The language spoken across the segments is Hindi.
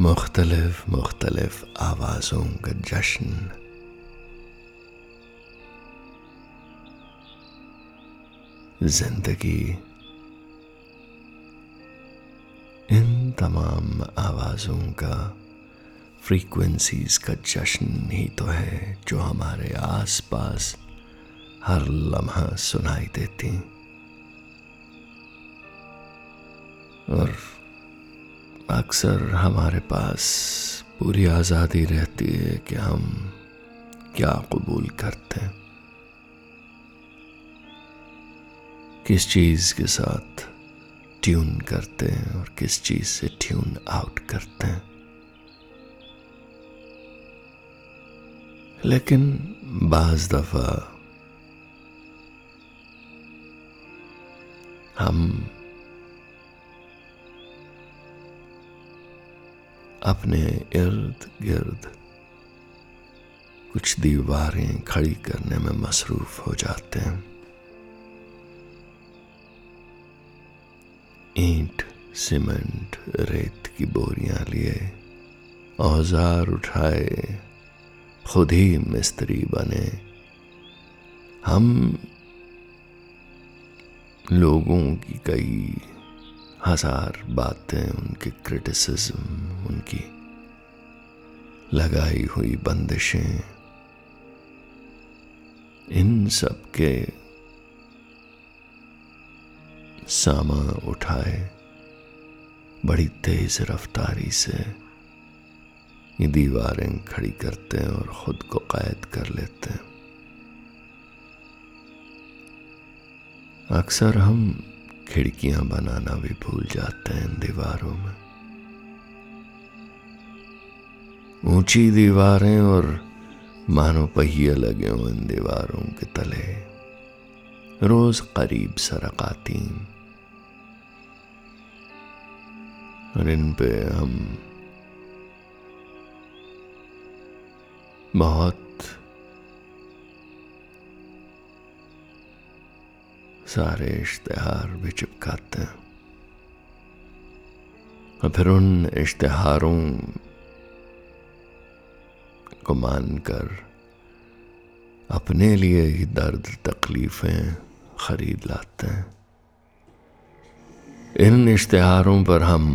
मुख्तलिफ मुख्तलिफ आवाज़ों का जश्न। जिंदगी इन तमाम आवाज़ों का, फ्रीक्वेंसीज़ का जश्न ही तो है जो हमारे आसपास हर लम्हा सुनाई देती और अक्सर हमारे पास पूरी आज़ादी रहती है कि हम क्या कबूल करते हैं, किस चीज़ के साथ ट्यून करते हैं और किस चीज़ से ट्यून आउट करते हैं। लेकिन बाज़ दफ़ा हम अपने इर्द गिर्द कुछ दीवारें खड़ी करने में मसरूफ़ हो जाते हैं। ईंट, सीमेंट, रेत की बोरियां लिए, औजार उठाए, खुद ही मिस्त्री बने। हम लोगों की कई हज़ार बातें, उनके क्रिटिसिज्म, उनकी लगाई हुई बंदिशें, इन सब के सामा उठाए बड़ी तेज रफ्तारी से ये दीवारें खड़ी करते हैं और ख़ुद को क़ैद कर लेते हैं। अक्सर हम खिड़कियां बनाना भी भूल जाते हैं। दीवारों में ऊंची दीवारें और मानो पहिए लगे हों इन दीवारों के तले, रोज करीब सरकाती, और इन पे हम बहुत सारे इश्तिहार भी चिपकाते हैं और फिर उन इश्तिहारों को मानकर अपने लिए ही दर्द तकलीफें खरीद लाते हैं। इन इश्तिहारों पर हम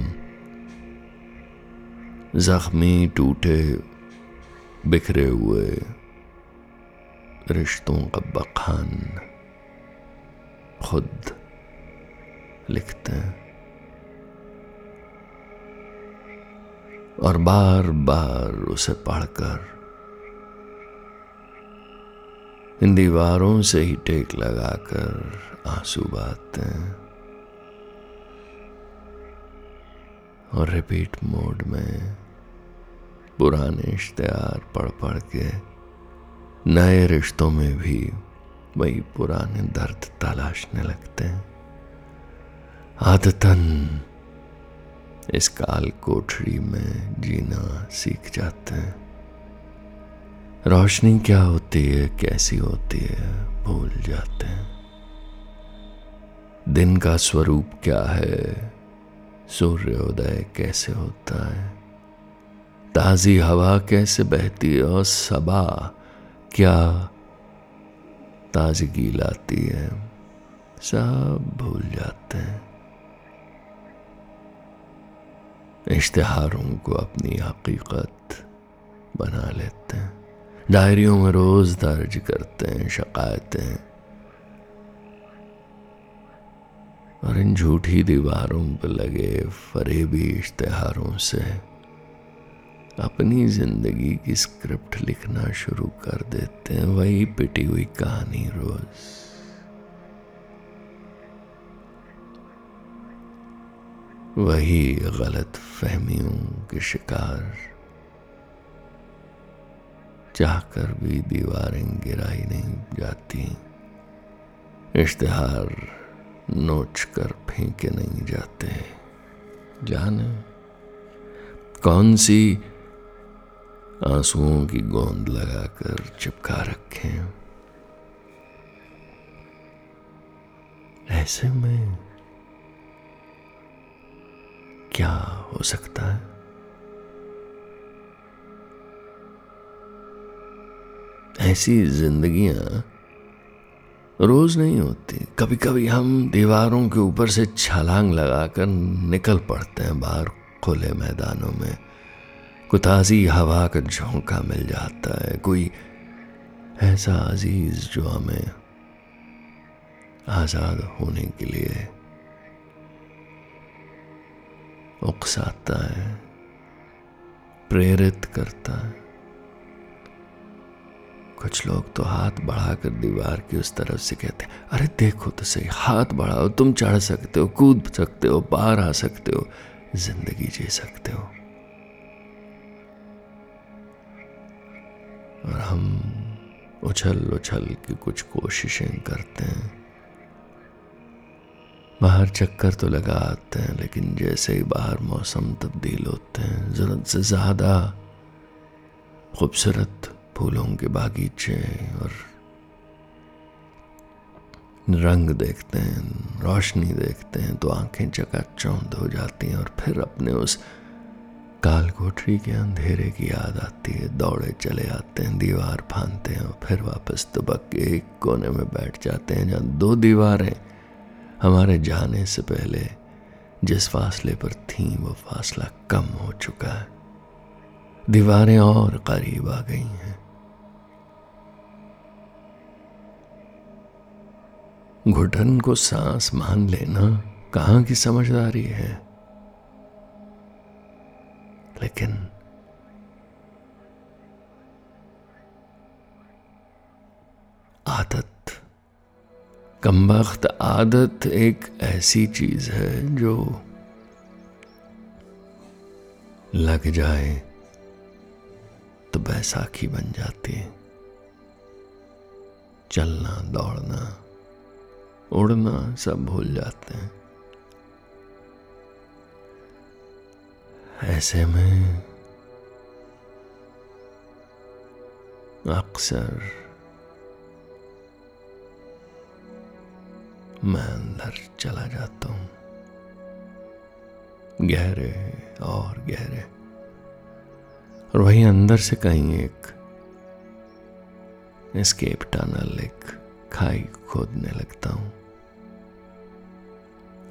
जख्मी, टूटे, बिखरे हुए रिश्तों का बखान खुद लिखते हैं और बार बार उसे पढ़कर इन दीवारों से ही टेक लगाकर आंसू बहाते हैं और रिपीट मोड में पुराने इश्तिहार पढ़ पढ़ के नए रिश्तों में भी वही पुराने दर्द तलाशने लगते हैं। आदतन इस काल कोठरी में जीना सीख जाते हैं। रोशनी क्या होती है, कैसी होती है, भूल जाते हैं। दिन का स्वरूप क्या है, सूर्योदय कैसे होता है, ताज़ी हवा कैसे बहती है और सबा क्या ताजगी लाती है, सब भूल जाते हैं। इश्तिहारों को अपनी हकीकत बना लेते हैं। डायरियों में रोज दर्ज करते हैं शिकायतें और इन झूठी दीवारों पर लगे फरेबी इश्तिहारों से अपनी ज़िंदगी की स्क्रिप्ट लिखना शुरू कर देते हैं। वही पिटी हुई कहानी रोज़। वही गलत फहमियों के शिकार, चाहकर भी दीवारें गिराई नहीं जाती, इश्तिहार नोच कर फेंके नहीं जाते। जाने कौन सी आंसुओं की गोंद लगाकर चिपका रखें। ऐसे में क्या हो सकता है? ऐसी जिंदगियां रोज नहीं होती। कभी कभी हम दीवारों के ऊपर से छलांग लगाकर निकल पड़ते हैं बाहर खुले मैदानों में। कोई ताज़ी हवा का झोंका मिल जाता है, कोई ऐसा अजीज जो हमें आज़ाद होने के लिए उकसाता है, प्रेरित करता है। कुछ लोग तो हाथ बढ़ाकर दीवार की उस तरफ से कहते हैं, अरे देखो तो सही, हाथ बढ़ाओ, तुम चढ़ सकते हो, कूद सकते हो, पार आ सकते हो, जिंदगी जी सकते हो। और हम उछल उछल के कुछ कोशिशें करते हैं, बाहर चक्कर तो लगाते हैं, लेकिन जैसे ही बाहर मौसम तब्दील होते हैं, जरूरत से ज़्यादा खूबसूरत फूलों के बागीचे और रंग देखते हैं, रोशनी देखते हैं, तो आंखें चकाचौंध हो जाती हैं और फिर अपने उस काल कोठरी के अंधेरे की याद आती है। दौड़े चले आते हैं, दीवार फांदते हैं और फिर वापस दुबक के एक कोने में बैठ जाते हैं जहाँ दो दीवारें हमारे जाने से पहले जिस फासले पर थीं वो फासला कम हो चुका है, दीवारें और करीब आ गई हैं। घुटन को सांस मान लेना कहाँ की समझदारी है, लेकिन आदत, कमबख्त आदत एक ऐसी चीज है जो लग जाए तो बैसाखी बन जाती है। चलना, दौड़ना, उड़ना सब भूल जाते हैं। ऐसे में अक्सर मैं अंदर चला जाता हूं, गहरे और गहरे, और वहीं अंदर से कहीं एक एस्केप टनल, एक खाई खोदने लगता हूं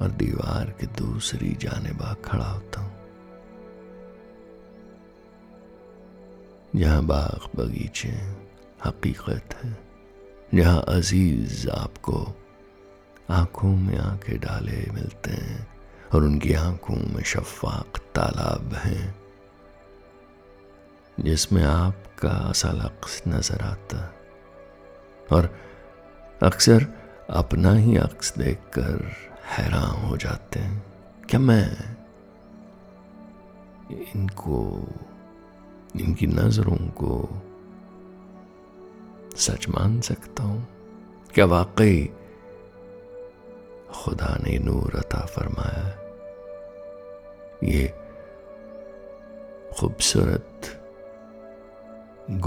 और दीवार के दूसरी जानिब खड़ा होता हूं, जहाँ बाग बगीचे हकीकत है, जहाँ अजीज आपको आंखों में आंखें डाले मिलते हैं और उनकी आंखों में शफाक तालाब हैं जिसमें आपका असल अक्स नजर आता, और अक्सर अपना ही अक्स देखकर हैरान हो जाते हैं, क्या मैं इनको, इनकी नजरों को सच मान सकता हूं? क्या वाकई खुदा ने नूर अता फरमाया? ये खूबसूरत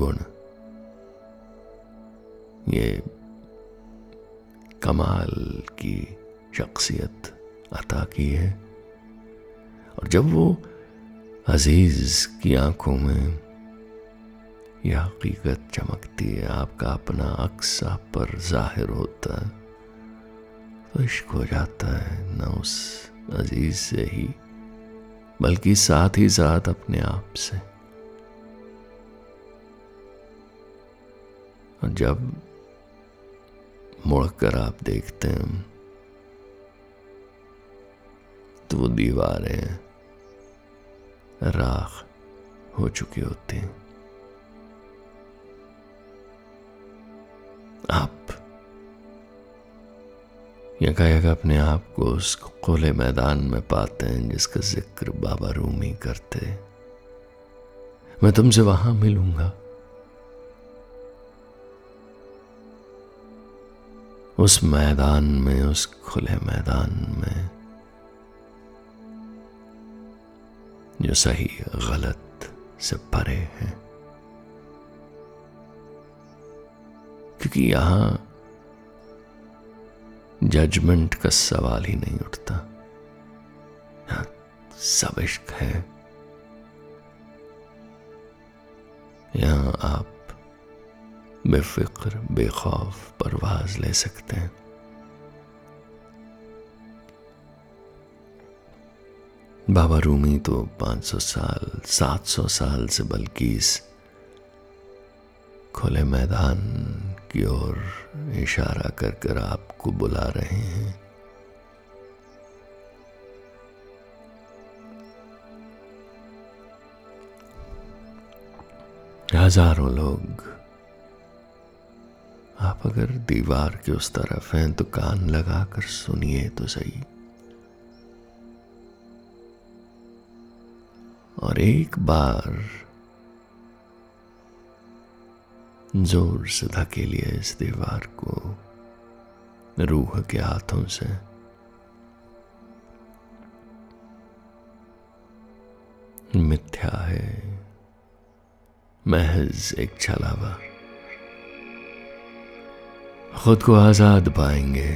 गुण, ये कमाल की शख्सियत अता की है। और जब वो अजीज की आंखों में यह हकीकत चमकती है, आपका अपना अक्स आप पर जाहिर होता है, तो इश्क हो जाता है न उस अजीज से ही बल्कि साथ ही साथ अपने आप से। और जब मुड़कर आप देखते हैं तो वो दीवारें राख हो चुकी होती हैं। आप यकायक अपने आप को उस खुले मैदान में पाते हैं जिसका जिक्र बाबा रूमी करते, मैं तुमसे वहां मिलूंगा। उस मैदान में, उस खुले मैदान में जो सही गलत से परे है, क्योंकि यहां जजमेंट का सवाल ही नहीं उठता, सब इश्क है। यहाँ आप बेफिक्र बेखौफ परवाज ले सकते हैं। बाबा रूमी तो 500 साल 700 साल से बल्कि इस खुले मैदान की ओर इशारा कर कर आपको बुला रहे हैं। हजारों लोग, आप अगर दीवार के उस तरफ हैं तो कान लगा कर सुनिए तो सही। और एक बार जोर से धकेलिए इस दीवार को रूह के हाथों से। मिथ्या है, महज एक छलावा। खुद को आजाद पाएंगे,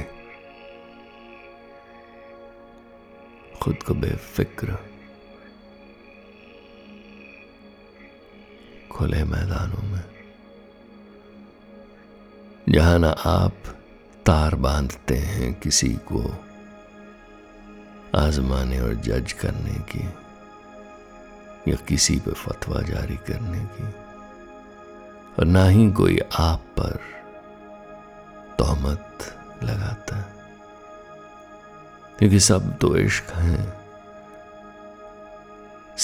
खुद को बेफिक्र खुले मैदानों में, जहां ना आप तार बांधते हैं किसी को आजमाने और जज करने की या किसी पे फतवा जारी करने की, और ना ही कोई आप पर तोहमत लगाता, क्योंकि सब तो इश्क हैं,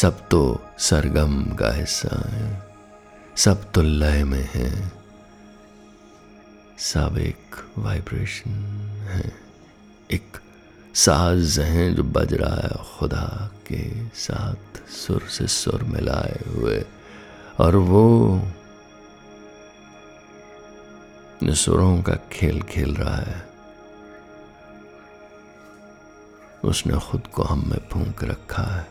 सब तो सरगम का हिस्सा हैं, सब तो लय में हैं, सब एक वाइब्रेशन है, एक साज हैं जो बज रहा है खुदा के साथ, सुर से सुर मिलाए हुए। और वो सुरों का खेल खेल रहा है, उसने खुद को हम में फूंक रखा है।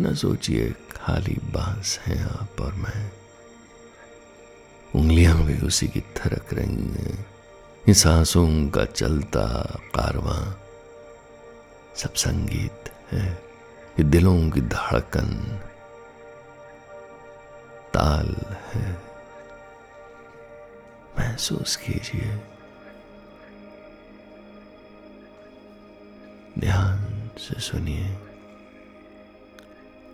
न सोचिए खाली बांस हैं आप और मैं, उंगलियां भी उसी की थरक रही हैं। ये सांसों का चलता कारवां सब संगीत है, ये दिलों की धड़कन ताल है। महसूस कीजिए, ध्यान से सुनिए।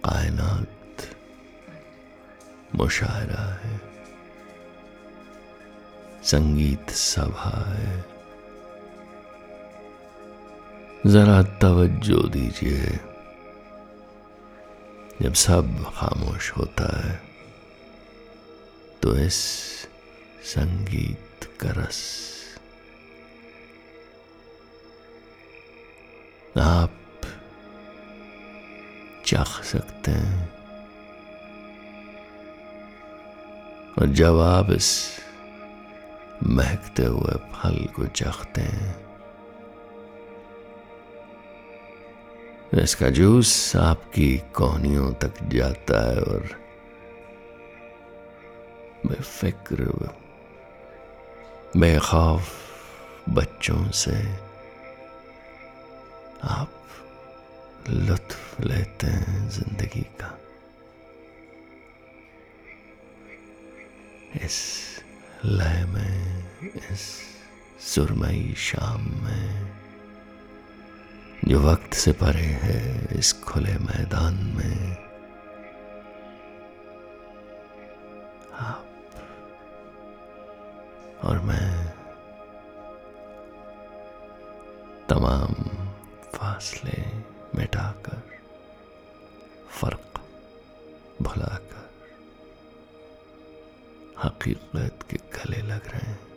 कायनात मुशायरा है, संगीत सभा है। जरा तवज्जो दीजिए, जब सब खामोश होता है तो इस संगीत का रस आप चाख सकते हैं। और जब आप इस महकते हुए फल को चाखते हैं, इसका जूस आपकी कोहनियों तक जाता है और बेफिक्र बेखौफ बच्चों से आप लुत्फ लेते हैं जिंदगी का। इस लय में, इस सुरमई शाम में जो वक्त से परे है, इस खुले मैदान में आप और मैं तमाम फासले मिटाकर, फर्क भुलाकर हकीकत के गले लग रहे हैं।